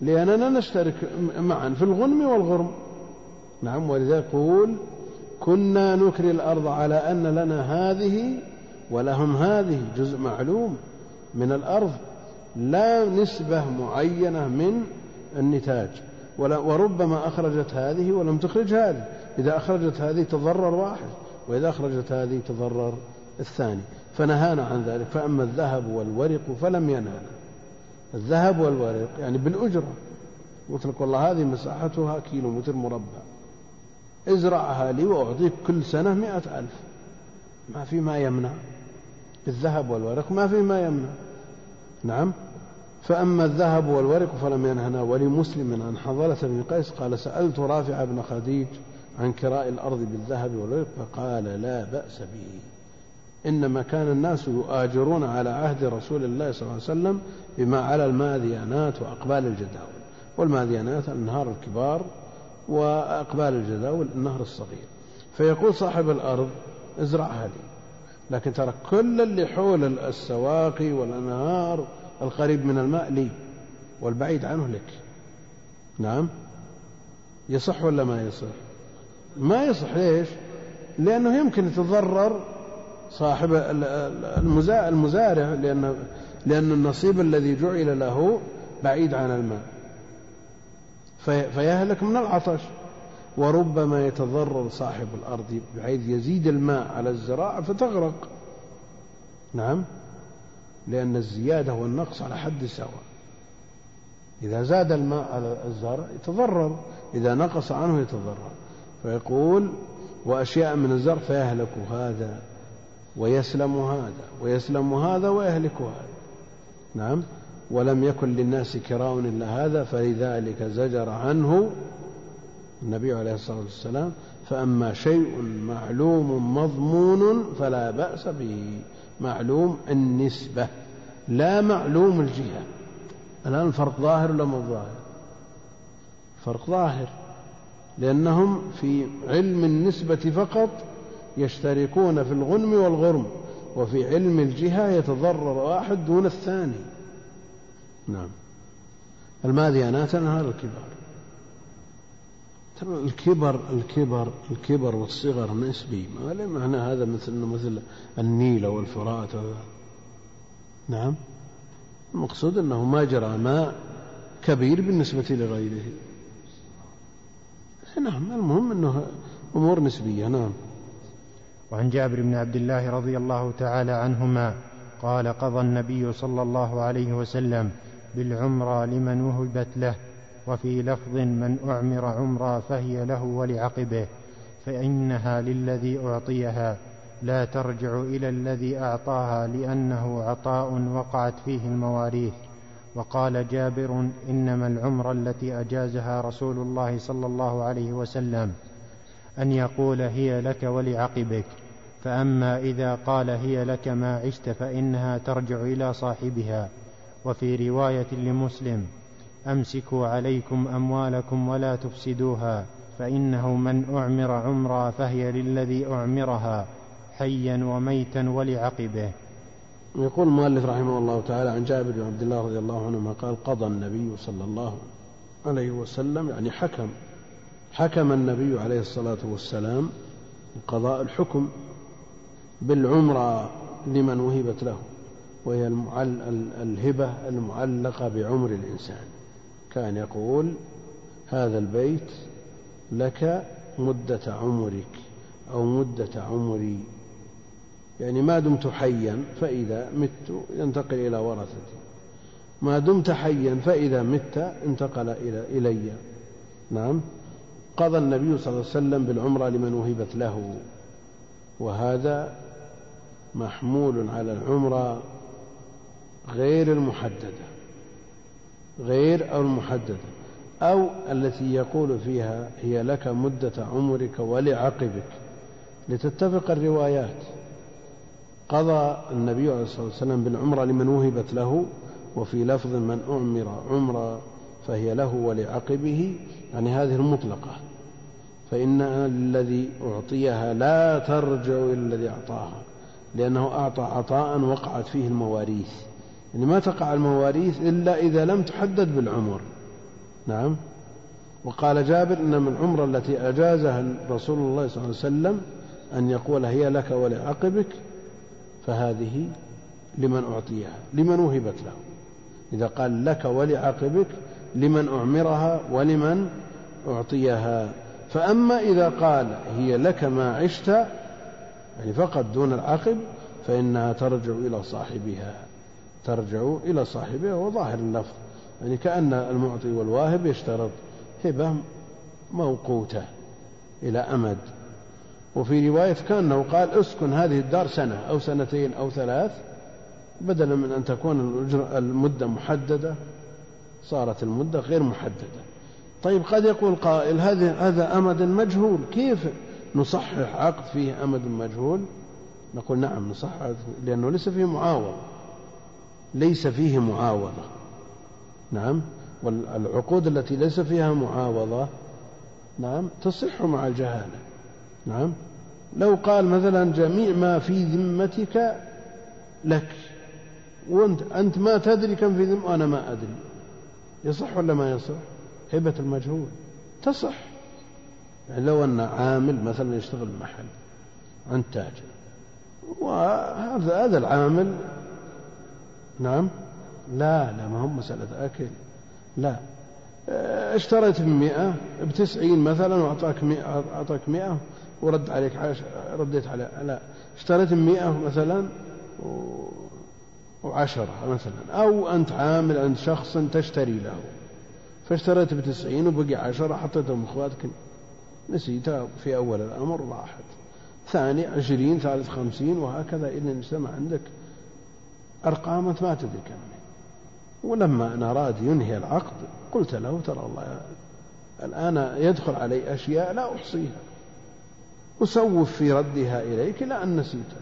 لأننا نشترك معا في الغنم والغرم. نعم. ولذلك يقول كنا نكري الأرض على أن لنا هذه ولهم هذه، جزء معلوم من الأرض لا نسبة معينة من النتاج، وربما أخرجت هذه ولم تخرج هذه، إذا أخرجت هذه تضرر واحد وإذا أخرجت هذه تضرر الثاني، فنهانا عن ذلك. فأما الذهب والورق فلم ينال. الذهب والورق يعني بالأجرة، وتلك والله هذه مساحتها كيلومتر مربع، ازرعها لي وأعطيك كل سنة 100,000، ما في ما يمنع. بالذهب والورق ما في ما يمنع. نعم. فأما الذهب والورق فلم ينهنا. ولمسلم عن حنظلة بن قيس قال سألت رافع بن خديج عن كراء الأرض بالذهب والورق فقال لا بأس به، إنما كان الناس يؤاجرون على عهد رسول الله صلى الله عليه وسلم بما على الماديانات وأقبال الجداول. والماديانات النهر الكبار وأقبال الجداول النهر الصغير. فيقول صاحب الأرض ازرعها لي، لكن ترى كل اللي حول السواقي والأنهار القريب من الماء لي والبعيد عنه لك. نعم. يصح ولا ما يصح؟ ما يصح. ليش؟ لأنه يمكن يتضرر صاحب المزارع، لأن النصيب الذي جعل له بعيد عن الماء فيهلك من العطش. وربما يتضرر صاحب الأرض بحيث يزيد الماء على الزراعة فتغرق. نعم. لأن الزيادة والنقص على حد سواء، إذا زاد الماء على الزرع يتضرر، إذا نقص عنه يتضرر. فيقول وأشياء من الزرع فيهلك هذا ويسلم هذا ويسلم هذا ويهلك هذا. نعم. ولم يكن للناس كراء إلا هذا، فلذلك زجر عنه النبي عليه الصلاة والسلام. فأما شيء معلوم مضمون فلا بأس به. معلوم النسبة لا معلوم الجهة. الآن فرق ظاهر ولا مو ظاهر؟ فرق ظاهر، لأنهم في علم النسبة فقط يشتركون في الغنم والغرم، وفي علم الجهة يتضرر واحد دون الثاني. نعم. الماديانات النهر الكبار. الكبر الكبر الكبر والصغر نسبي، ما له معنى هذا مثل النيل والفرات. نعم. المقصود أنه ما جرى ماء كبير بالنسبة لغيره. نعم. المهم أنه أمور نسبية. نعم. وعن جابر بن عبد الله رضي الله تعالى عنهما قال قضى النبي صلى الله عليه وسلم بالعمرة لمن وهبت له، وفي لفظ من أعمر عمرا فهي له ولعقبه، فإنها للذي أعطيها لا ترجع إلى الذي أعطاها، لأنه عطاء وقعت فيه المواريث. وقال جابر إنما العمرة التي أجازها رسول الله صلى الله عليه وسلم أن يقول هي لك ولعقبك، فأما إذا قال هي لك ما عشت فإنها ترجع إلى صاحبها. وفي رواية لمسلم أمسكوا عليكم أموالكم ولا تفسدوها، فإنه من أعمر عمرا فهي للذي أعمرها حيا وميتا ولعقبه. يقول المؤلف رحمه الله تعالى عن جابر بن عبد الله رضي الله عنهما قال قضى النبي صلى الله عليه وسلم، يعني حكم النبي عليه الصلاة والسلام قضاء الحكم بالعمرة لمن وهبت له، وهي الهبة المعلقة بعمر الإنسان. كان يقول هذا البيت لك مدة عمرك أو مدة عمري، يعني ما دمت حيا فإذا مت ينتقل إلى ورثتي، ما دمت حيا فإذا مت انتقل إلي. نعم. قضى النبي صلى الله عليه وسلم بالعمرة لمن وهبت له، وهذا محمول على العمرة غير المحددة، غير أو المحددة أو التي يقول فيها هي لك مدة عمرك ولعقبك، لتتفق الروايات. قضى النبي عليه الصلاة والسلام بالعمرة لمن وهبت له، وفي لفظ من أعمر عمرة فهي له ولعقبه، يعني هذه المطلقة، فإن الذي أعطيها لا ترجع إلى الذي أعطاها، لأنه أعطى عطاء وقعت فيه المواريث، يعني ما تقع المواريث إلا إذا لم تحدد بالعمر، نعم. وقال جابر إن من عمرة التي أجازها رسول الله صلى الله عليه وسلم أن يقول هي لك ولعقبك فهذه لمن أعطيها لمن وهبت له. إذا قال لك ولعقبك لمن أعمرها ولمن أعطيها. فأما إذا قال هي لك ما عشت يعني فقط دون العقب فإنها ترجع إلى صاحبها وظاهر اللفظ يعني كأن المعطي والواهب يشترط هبة موقوتة إلى أمد. وفي رواية كأنه قال اسكن هذه الدار سنة أو سنتين أو ثلاث بدلا من أن تكون المدة محددة صارت المدة غير محددة. طيب قد يقول قائل هذا أمد مجهول كيف نصحح عقد فيه أمد مجهول؟ نقول نعم نصحح لأنه ليس فيه معاوضة نعم. والعقود التي ليس فيها معاوضة نعم تصح مع الجهالة. نعم لو قال مثلا جميع ما في ذمتك لك وأنت ما تدري كم في ذمتك وأنا ما أدري يصح ولا ما يصح؟ هبة المجهول تصح. يعني لو أن عامل مثلا يشتغل محل عند تاجر وهذا العامل نعم لا ما هم مسألة أكل لا اشتريت ب100 ب90 مثلا وأعطاك 100 ورد عليك رديت على لا اشتريت ب100 مثلا و10 مثلا أو أنت عامل أنت شخص تشتري له فاشتريت ب90 وبقي 10 حطيتهم إخواتك نسيتها في أول الأمر راحت ثاني 20 ثالث 50 وهكذا إلى أن اجتمع عندك أرقام ما تدري كم. ولما أنا أراد ينهي العقد قلت له ترى الله الآن يدخل علي أشياء لا أحصيها أسوف في ردها إليك إلى أن نسيتها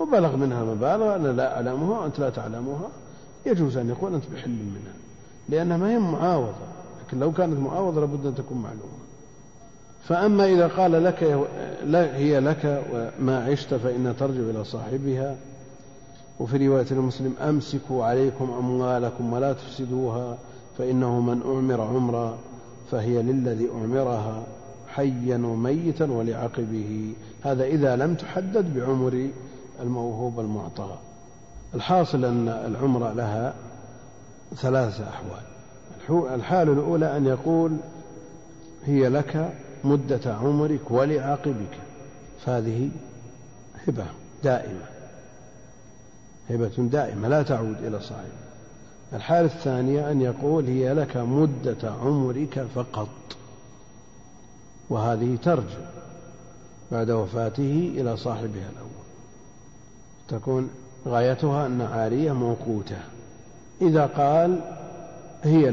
وبلغ منها مبالغ أنا لا أعلمها وأنت لا تعلمها يجوز أن يقول أنت بحل منها لأنها ما هي معاوضة لكن لو كانت معاوضة لابد أن تكون معلومة. فأما إذا قال لك هي لك وما عشت فإن ترجع إلى صاحبها. وفي رواية المسلم أمسكوا عليكم أموالكم ولا تفسدوها فإنه من أعمر عمرا فهي للذي أعمرها حيا وميتا ولعقبه. هذا إذا لم تحدد بعمر الموهوب المعطى. الحاصل أن العمرة لها 3 أحوال. الحالة الأولى أن يقول هي لك مدة عمرك ولعقبك فهذه هبة دائمة لا تعود إلى صاحبها. الحالة الثانية أن يقول هي لك مدة عمرك فقط وهذه ترجع بعد وفاته إلى صاحبها الأول تكون غايتها أن عارية موقوتة. إذا قال هي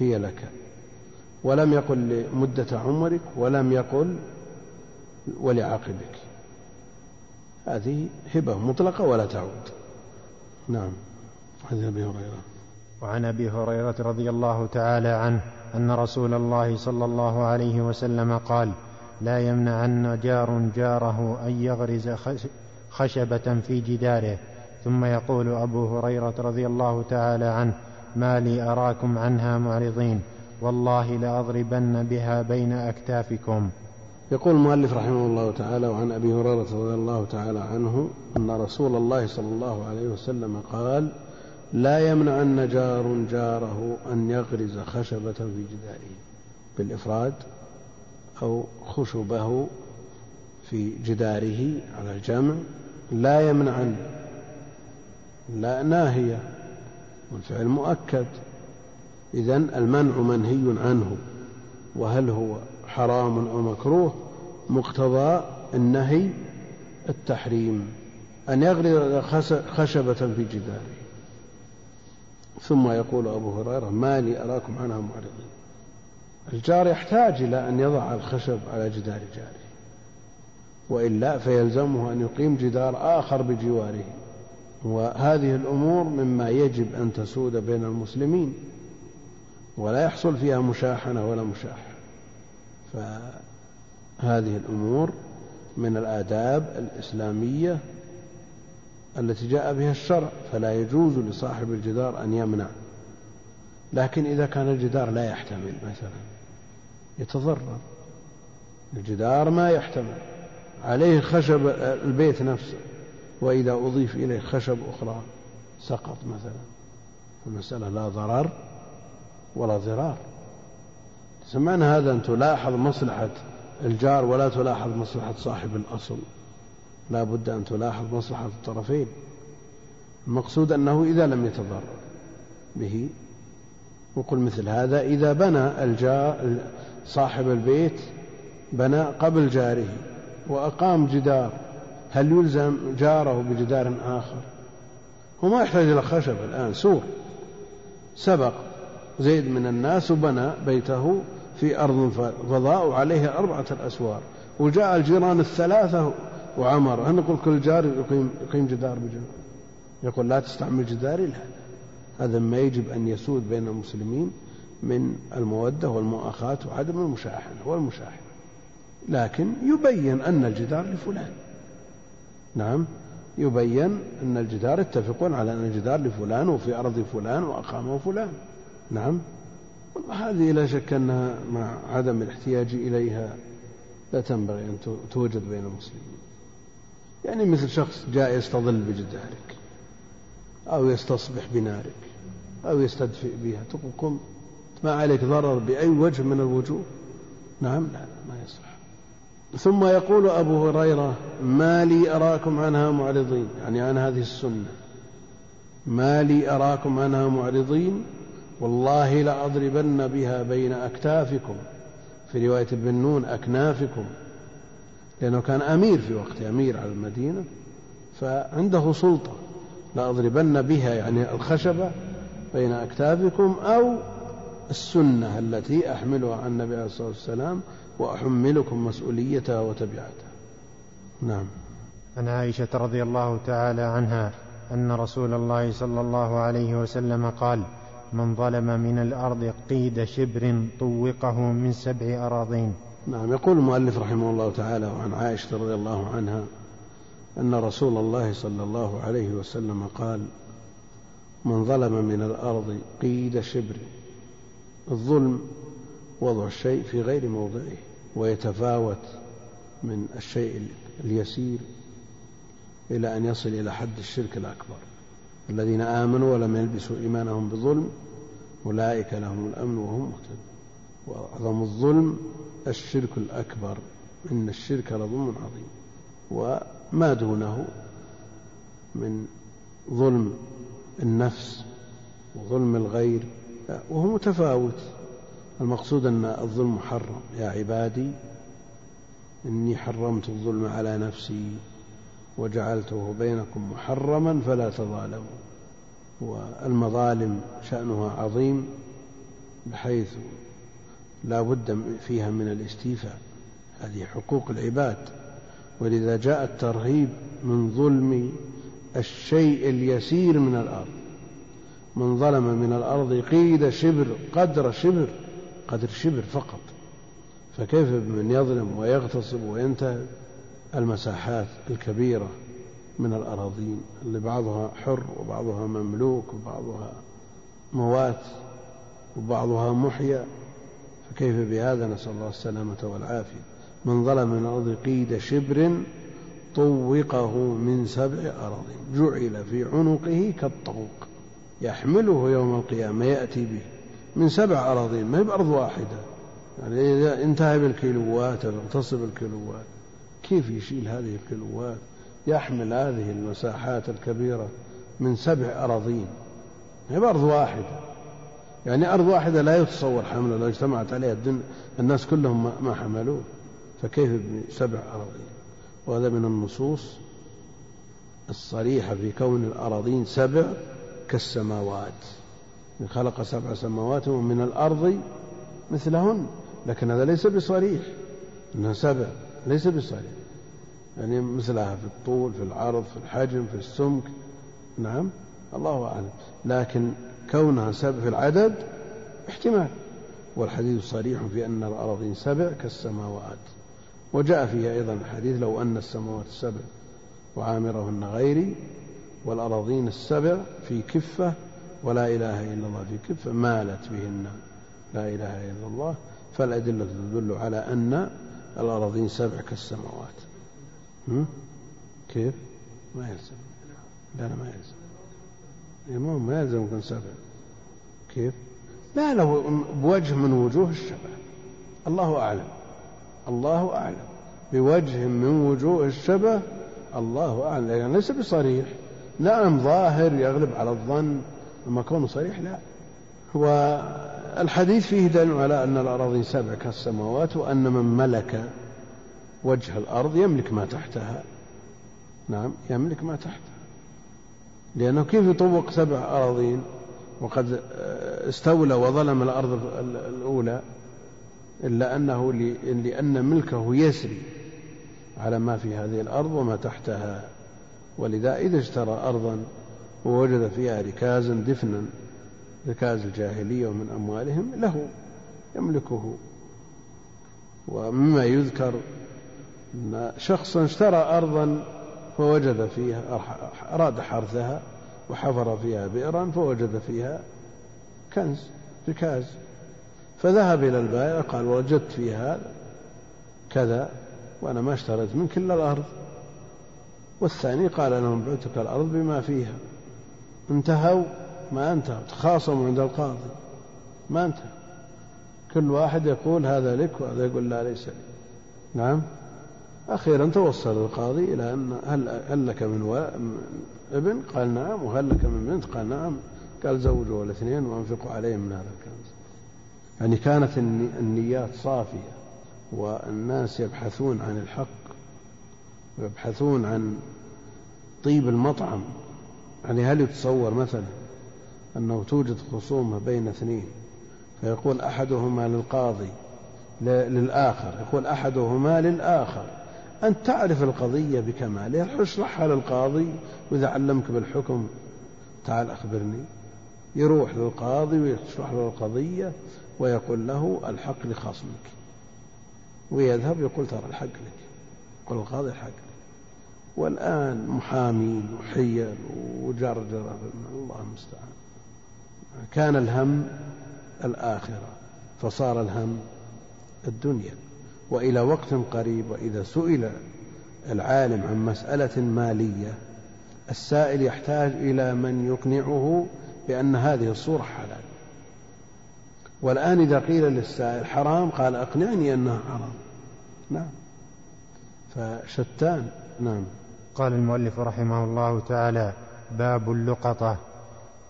لك ولم يقل مدة عمرك ولم يقل ولعقبك هذه هبة مطلقة ولا تعود. نعم. وعن أبي هريرة رضي الله تعالى عنه أن رسول الله صلى الله عليه وسلم قال لا يمنعن جار جاره أن يغرز خشبة في جداره. ثم يقول أبو هريرة رضي الله تعالى عنه ما لي أراكم عنها معرضين والله لأضربن بها بين أكتافكم. يقول المؤلف رحمه الله تعالى وعن أبي هريرة رضي الله تعالى عنه أن رسول الله صلى الله عليه وسلم قال لا يمنعن جار جاره أن يغرز خشبة في جداره بالإفراد أو خشبه في جداره على الجمع. لا يمنعن لا ناهية والفعل مؤكد إذن المنع منهي عنه وهل هو حرام أو مكروه مقتضى النهي التحريم أن يغرز خشبة في جداره. ثم يقول أبو هريرة ما لي أراكم عنها معرضين. الجار يحتاج إلى أن يضع الخشب على جدار جاره وإلا فيلزمه أن يقيم جدار آخر بجواره. وهذه الأمور مما يجب أن تسود بين المسلمين ولا يحصل فيها مشاحنة ولا مشاحنة. فهذه الأمور من الآداب الإسلامية التي جاء بها الشرع فلا يجوز لصاحب الجدار أن يمنع لكن إذا كان الجدار لا يحتمل مثلا يتضرر، الجدار ما يحتمل، عليه خشب البيت نفسه، وإذا أضيف إليه خشب أخرى سقط مثلا، فالمسألة لا ضرر ولا ضرار. سمعنا هذا أن تلاحظ مصلحة الجار ولا تلاحظ مصلحة صاحب الأصل، لا بد أن تلاحظ مصلحة الطرفين. المقصود أنه إذا لم يتضرر به. وقل مثل هذا إذا بنى الجار صاحب البيت بنى قبل جاره وأقام جدار، هل يلزم جاره بجدار آخر؟ هو ما يحتاج إلى خشب الآن، سور سبق زيد من الناس وبنى بيته في أرض فضاء وعليها 4 أسوار، وجاء الجيران الثلاثة وعمر، نقول كل جار يقيم جدار بجدار، يقول لا تستعمل جداري لها. هذا ما يجب أن يسود بين المسلمين من المودة والمؤاخاة وعدم المشاحنة والمشاحنة، لكن يبين أن الجدار لفلان. نعم، يبين أن الجدار، اتفقون على أن الجدار لفلان وفي أرض فلان وأقامه فلان. نعم، هذه لا شك أنها مع عدم الاحتياج إليها لا تنبغي أن توجد بين المسلمين. يعني مثل شخص جاء يستظل بجدارك أو يستصبح بنارك أو يستدفئ بها، تقول قم ما عليك ضرر بأي وجه من الوجوه. نعم، لا ما يصلح. ثم يقول أبو هريرة ما لي أراكم عنها معرضين، يعني عن هذه السنة، ما لي أراكم عنها معرضين والله لأضربن بها بين أكتافكم، في رواية ابن نون أكنافكم، لأنه كان أمير في وقته، أمير على المدينة فعنده سلطة، لأضربن بها يعني الخشبة بين أكتافكم، أو السنة التي أحملها عن النبي عليه الصلاة والسلام وأحملكم مسؤوليتها وتبعتها. نعم. عن عائشة رضي الله تعالى عنها أن رسول الله صلى الله عليه وسلم قال من ظلم من الأرض قيد شبر طوقه من 7 أراضين. نعم. يقول المؤلف رحمه الله تعالى عن عائشة رضي الله عنها أن رسول الله صلى الله عليه وسلم قال من ظلم من الأرض قيد شبر. الظلم وضع الشيء في غير موضعه ويتفاوت من الشيء اليسير إلى أن يصل إلى حد الشرك الأكبر. الذين آمنوا ولم يلبسوا إيمانهم بظلم أولئك لهم الأمن وهم مهتدون. وأعظم الظلم الشرك الأكبر، إن الشرك لظلم عظيم. وما دونه من ظلم النفس وظلم الغير وهو متفاوت. المقصود أن الظلم محرم، يا عبادي إني حرمت الظلم على نفسي وجعلته بينكم محرما فلا تظالموا. والمظالم شأنها عظيم بحيث لا بد فيها من الاستيفاء، هذه حقوق العباد. ولذا جاء الترهيب من ظلم الشيء اليسير من الأرض، من ظلم من الأرض قيد شبر، قدر شبر، قدر شبر فقط، فكيف بمن يظلم ويغتصب وينتهب المساحات الكبيرة من الأراضين اللي بعضها حر وبعضها مملوك وبعضها موات وبعضها محيا، فكيف بهذا؟ نسأل الله السلامة والعافية. من ظلم من الأرض قيد شبر طوقه من 7 أراضين جعل في عنقه كالطوق يحمله يوم القيامة يأتي به، من 7 أراضين، ما هي بأرض واحدة، يعني إذا انتهى بالكيلوات أو اغتصب الكيلوات كيف يشيل هذه الكيلوات يحمل هذه المساحات الكبيرة من 7 أراضين؟ هي بأرض واحدة، يعني أرض واحدة لا يتصور حمله، لو اجتمعت عليها الناس كلهم ما حملوه، فكيف ب7 أراضين؟ وهذا من النصوص الصريحة في كون الأراضين 7 كالسماوات، من خلق 7 سماوات ومن الأرض مثلهن، لكن هذا ليس بصريح إنها 7، ليس بصريح، يعني مثلها في الطول في العرض في الحجم في السمك. نعم، الله أعلم، لكن كونها 7 في العدد احتمال. والحديث صريح في أن الأراضين 7 كالسماوات. وجاء فيها أيضا حديث لو أن السماوات 7 وعامرهن غيري والأراضين 7 في كفة ولا إله إلا الله في كفة مالت بهن لا إله إلا الله. فالأدلة تدل على أن الأراضين سبع كالسماوات. كيف؟ ما يلزم. لا ما يلزم. المهم ما يلزم يكون سبع. كيف؟ لا له بوجه من وجوه الشبه. الله أعلم. الله أعلم بوجه من وجوه الشبه. الله أعلم. يعني ليس بصريح. نعم ظاهر يغلب على الظن، أما كونه صريح لا. والحديث فيه دليل على أن الأراضي سبع كالسماوات، وأن من ملك وجه الأرض يملك ما تحتها. نعم يملك ما تحتها، لأنه كيف يطوق سبع أراضين وقد استولى وظلم الأرض الأولى؟ إلا أنه لأن ملكه يسري على ما في هذه الأرض وما تحتها. ولذا إذا اشترى أرضا ووجد فيها ركازا دفنا، ركاز الجاهلية ومن أموالهم، له يملكه. ومما يذكر أن شخصا اشترى أرضا فوجد فيها، أراد حرثها وحفر فيها بئرا فوجد فيها كنز، ركاز، فذهب إلى البائع قال وجدت فيها كذا وأنا ما اشتريت منك إلا الأرض. والثاني قال لهم بعتك الأرض بما فيها. انتهوا؟ ما انتهوا، تخاصموا عند القاضي، ما انتهوا، كل واحد يقول هذا لك وهذا يقول لا ليس لي. نعم أخيرا توصل القاضي إلى أن هل لك من ابن؟ قال نعم. وهل لك من بنت؟ قال نعم. قال زوجوا الاثنين وأنفقوا عليهم من هذا الكنز. يعني كانت النيات صافية، والناس يبحثون عن الحق، يبحثون عن طيب المطعم. يعني هل يتصور مثلا أنه توجد خصومة بين اثنين فيقول أحدهما للقاضي للآخر، يقول أحدهما للآخر أن تعرف القضية بكمالها، اشرحها للقاضي، وإذا علمك بالحكم تعال أخبرني. يروح للقاضي ويشرح له القضية ويقول له الحق لخصمك، ويذهب يقول ترى الحق لك، يقول القاضي الحق لك. والآن محامين وحيل وجرجرة، الله المستعان. كان الهم الآخرة فصار الهم الدنيا. وإلى وقت قريب وإذا سئل العالم عن مسألة مالية، السائل يحتاج إلى من يقنعه بأن هذه الصورة حلال. والآن إذا قيل للسائل حرام قال أقنعني أنها حرام. نعم فشتان. نعم. قال المؤلف رحمه الله تعالى: باب اللقطة.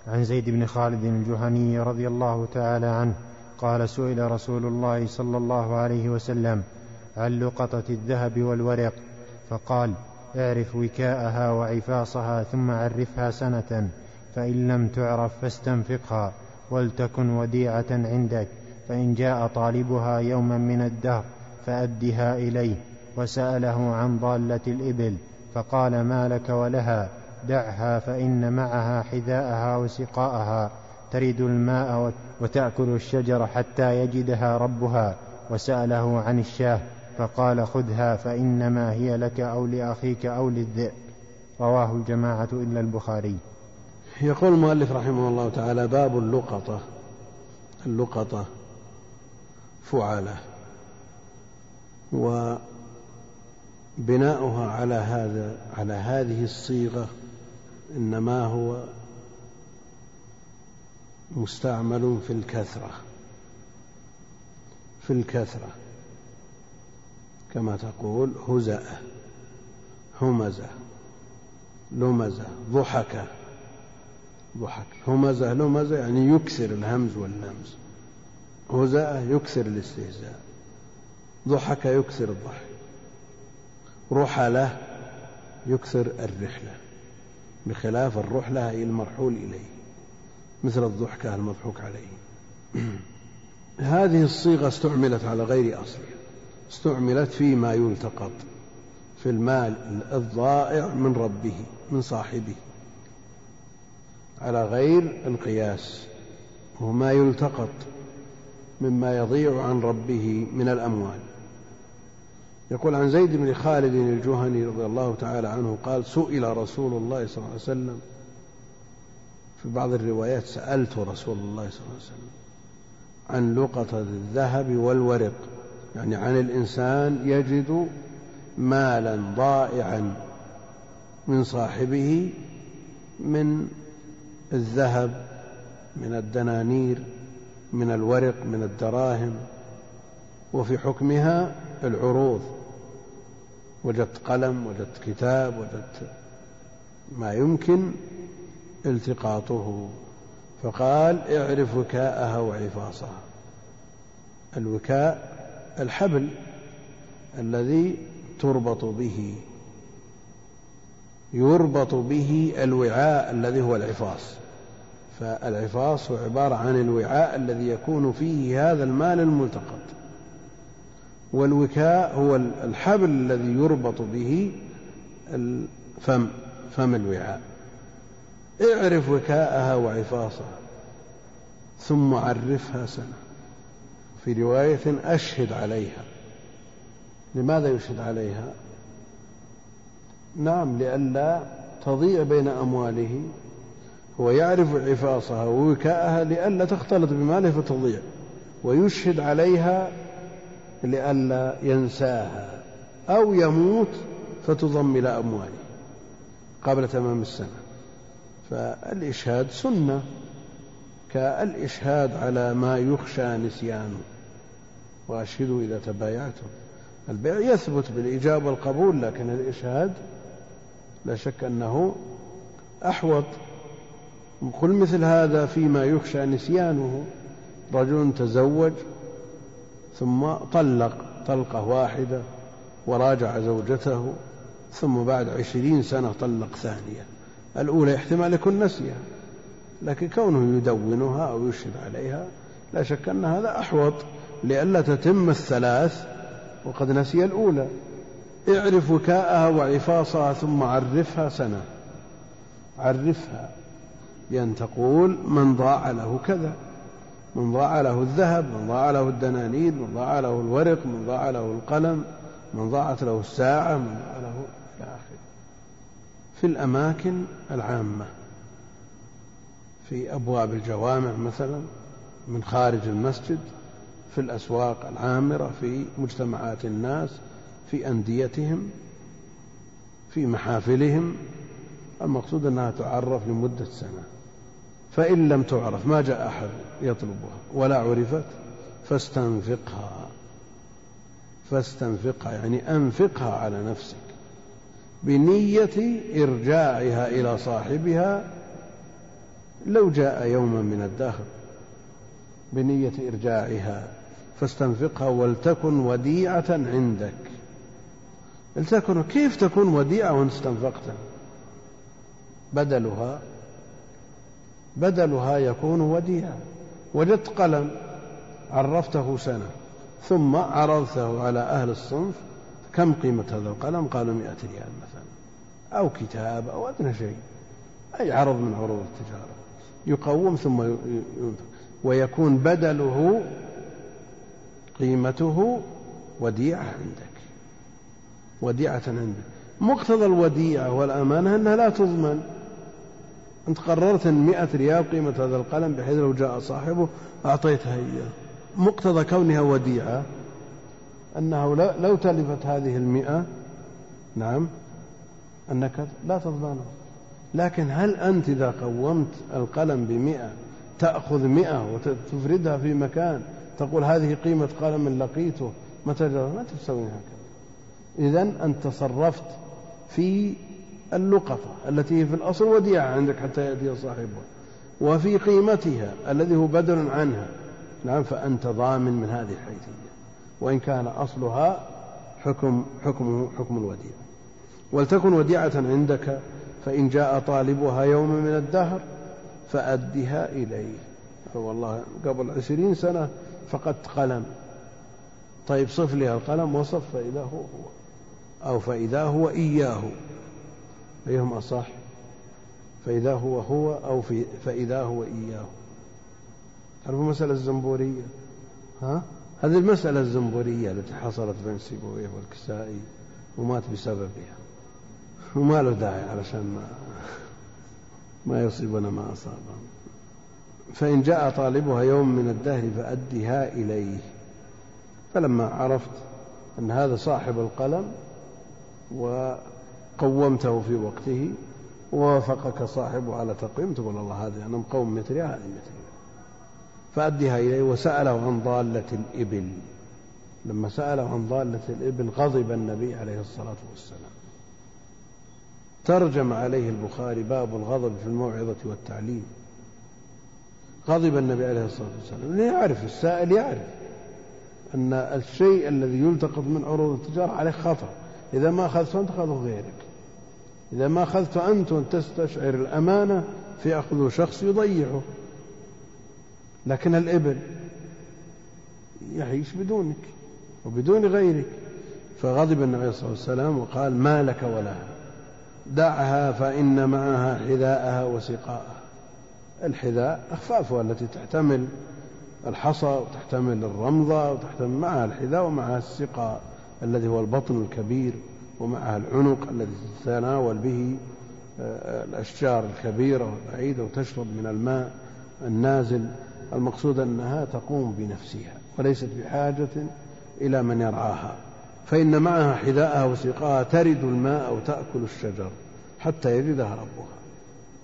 عن زيد بن خالد الجهني رضي الله تعالى عنه قال: سئل رسول الله صلى الله عليه وسلم عن لقطة الذهب والورق، فقال: اعرف وكاءها وعفاصها ثم عرفها سنة، فإن لم تعرف فاستنفقها ولتكن وديعة عندك، فإن جاء طالبها يوما من الدهر فأدها إليه. وسأله عن ضالة الإبل فقال: ما لك ولها؟ دعها، فإن معها حذاءها وسقاءها ترد الماء وتأكل الشجر حتى يجدها ربها. وسأله عن الشاه فقال: خذها، فإنما هي لك أو لأخيك أو للذئب. رواه الجماعة إلا البخاري. يقول المؤلف رحمه الله تعالى: باب اللقطة. اللقطة فعلة، وبناؤها على هذه الصيغة إنما هو مستعمل في الكثرة، في الكثرة كما تقول هزأ، همزة، لمزة، ضحكة، ضحك، همزة، لمزة، يعني يكسر الهمز واللمز. هزأ يكسر الاستهزاء، ضحك يكسر الضحك، رحلة يكسر الرحلة، بخلاف الرحلة هي المرحول إليه، مثل الضحكة المضحوك عليه. هذه الصيغة استعملت على غير أصلها، استعملت فيما يلتقط، في المال الضائع من ربه، من صاحبه، على غير القياس، وما يلتقط مما يضيع عن ربه من الأموال. يقول: عن زيد بن خالد الجهني رضي الله تعالى عنه قال: سئل رسول الله صلى الله عليه وسلم في بعض الروايات سألت رسول الله صلى الله عليه وسلم عن لقطة الذهب والورق، يعني عن الإنسان يجد مالا ضائعا من صاحبه من الذهب، من الدنانير، من الورق، من الدراهم، وفي حكمها العروض. وجدت قلم، وجدت كتاب، وجدت ما يمكن التقاطه. فقال اعرف وكاءها وعفاصها. الوكاء الحبل الذي تربط به، يربط به الوعاء الذي هو العفاص. فالعفاص هو عبارة عن الوعاء الذي يكون فيه هذا المال الملتقط، والوكاء هو الحبل الذي يربط به فم الوعاء. اعرف وكاءها وعفاصها ثم عرفها سنة. في رواية أشهد عليها. لماذا يشهد عليها؟ نعم، لئلا تضيع بين أمواله. هو يعرف عفاصها ووكاءها لئلا تختلط بماله فتضيع، ويشهد عليها لئلا ينساها أو يموت فتضم إلى أمواله قبل تمام السنة. فالإشهاد سنة كالإشهاد على ما يخشى نسيانه. وأشهدوا إذا تبايعتم. البيع يثبت بالإجابة والقبول، لكن الإشهاد لا شك أنه أحوط. قل مثل هذا فيما يخشى نسيانه. رجل تزوج ثم طلق طلقة واحدة وراجع زوجته، ثم بعد 20 سنة طلق ثانية. الأولى يحتمل يكون نسيها، لكن كونه يدونها أو يشهد عليها لا شك أن هذا أحوط لئلا تتم الثلاث وقد نسي الأولى. اعرف وكاءها وعفاصها ثم عرفها سنة. عرفها بأن تقول من ضاع له كذا، من ضاع له الذهب، من ضاع له الدنانير، من ضاع له الورق، من ضاع له القلم، من ضاعت له الساعة، من ضاع له إلى آخره. في الأماكن العامة، في أبواب الجوامع مثلا، من خارج المسجد، في الأسواق العامرة، في مجتمعات الناس، في أنديتهم، في محافلهم. المقصود أنها تعرف لمدة سنة. فإن لم تعرف، ما جاء أحد يطلبها ولا عرفت، فاستنفقها. فاستنفقها يعني أنفقها على نفسك بنية إرجاعها إلى صاحبها لو جاء يوما من الدهر، بنية إرجاعها. فاستنفقها ولتكن وديعة عندك. لتكن، كيف تكون وديعة وإن استنفقتها؟ بدلها يكون وديعة. وجدت قلم، عرفته سنة، ثم عرضته على أهل الصنف. كم قيمة هذا القلم؟ قالوا 100 ريال مثلا، أو كتاب، أو أدنى شيء، أي عرض من عروض التجارة. يقوم ثم ينفق، ويكون بدله قيمته وديعة عندك، وديعة عندك. مقتضى الوديعة والأمانة أنها لا تضمن. أنت قررت 100 ريال قيمة هذا القلم، بحيث لو جاء صاحبه أعطيتها إياه. مقتضى كونها وديعة أنه لو تلفت هذه 100، نعم، أنك لا تضمنه. لكن هل أنت إذا قومت القلم 100 تأخذ 100 وتفردها في مكان تقول هذه قيمة قلم لقيته متى جرى؟ ما تسوين هكذا. إذن أنت تصرفت في اللقطة التي في الأصل وديعة عندك حتى يأتي صاحبها، وفي قيمتها الذي هو بدل عنها، نعم، فأنت ضامن من هذه الحيثية، وإن كان أصلها حكم الوديعة. ولتكن وديعة عندك، فإن جاء طالبها يوم من الدهر فأدها إليه. والله قبل 20 سنة فقدت قلم، طيب صف لها القلم، وصف فإذا هو، أو فإذا هو إياه، أيهم أصح؟ فإذا هو أو فإذا هو إياه. تعرفوا مسألة الزنبورية؟ ها؟ هذه المسألة الزنبورية التي حصلت بين السيبويه والكسائي ومات بسببها، وما له داعي علشان ما يصيبنا ما أصابهم. فإن جاء طالبها يوم من الدهر فأدها إليه. فلما عرفت أن هذا صاحب القلم وقومته في وقته ووافقك صاحبه على تقويمته، والله هذه أنا مقوم مثلها، هذه مثلها، فأدها إليه. وسأله عن ضالة الإبل، لما سأله عن ضالة الإبل غضب النبي عليه الصلاة والسلام. ترجم عليه البخاري باب الغضب في الموعظة والتعليم. غضب النبي عليه الصلاة والسلام، يعرف السائل، يعرف أن الشيء الذي يلتقط من عروض التجارة عليه خطر، إذا ما أخذته أنت أخذه غيرك، إذا ما أخذته أنت تستشعر الأمانة في أخذه شخص يضيعه، لكن الإبل يعيش بدونك وبدون غيرك. فغضب النبي عليه الصلاة والسلام وقال: ما لك ولها، دعها فإن معها حذاءها وسقاءها. الحذاء أخفافها التي تحتمل الحصى وتحتمل الرمضة، وتحتمل معها الحذاء ومعها السقاء الذي هو البطن الكبير، ومعها العنق الذي تتناول به الأشجار الكبيرة والبعيدة وتشرب من الماء النازل. المقصود أنها تقوم بنفسها وليست بحاجة إلى من يرعاها. فإن معها حذاءها وسقاها، ترد الماء أو تأكل الشجر حتى يجدها ربها.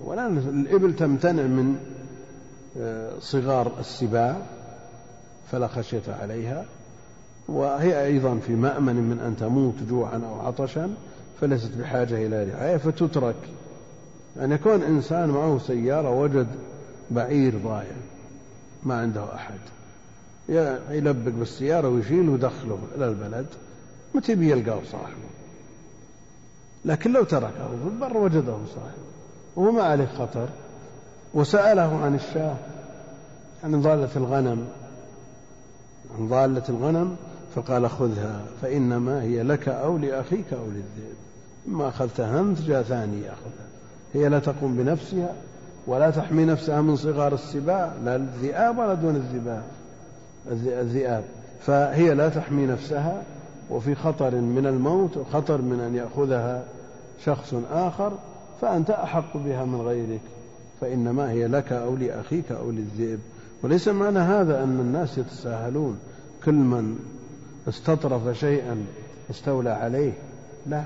والآن الإبل تمتنع من صغار السباع فلا خشية عليها، وهي أيضا في مأمن من أن تموت جوعا أو عطشا، فليست بحاجة إلى رعاية فتترك. أن يكون إنسان معه سيارة وجد بعير ضائع ما عنده أحد، يلبق بالسيارة ويشيل ودخله إلى البلد، متى بيلقاه صاحبه؟ لكن لو تركه في البر وجده صاحبه وهو ما عليه خطر. وسأله عن الشاة، عن ضالة الغنم، عن ضالة الغنم، فقال: خذها فإنما هي لك أو لأخيك أو للذئب. ما أخذتها أنت جاء ثاني يأخذها. هي لا تقوم بنفسها ولا تحمي نفسها من صغار السباع، لا الذئاب ولا دون الذئاب، فهي لا تحمي نفسها وفي خطر من الموت وخطر من أن يأخذها شخص آخر، فأنت أحق بها من غيرك، فإنما هي لك أو لأخيك أو للذئب. وليس معنى هذا أن الناس يتساهلون، كل من استطرف شيئا استولى عليه، لا،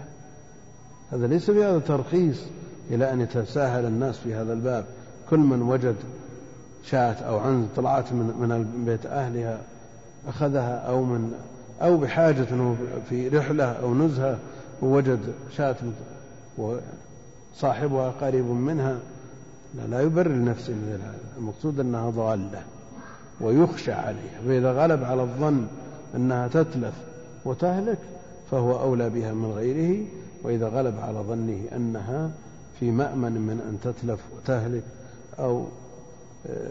هذا ليس بهذا ترخيص إلى أن يتساهل الناس في هذا الباب. كل من وجد شاة أو عنز طلعت من بيت أهلها أخذها، أو بحاجة في رحلة أو نزهة ووجد شاة وصاحبها قريب منها، لا يبرر نفسه مثل هذا. المقصود أنها ضالة ويخشى عليها، فإذا غلب على الظن أنها تتلف وتهلك فهو أولى بها من غيره، وإذا غلب على ظنه أنها في مأمن من أن تتلف وتهلك أو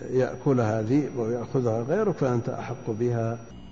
يأكلها ذئب ويأخذها غيره فأنت أحق بها.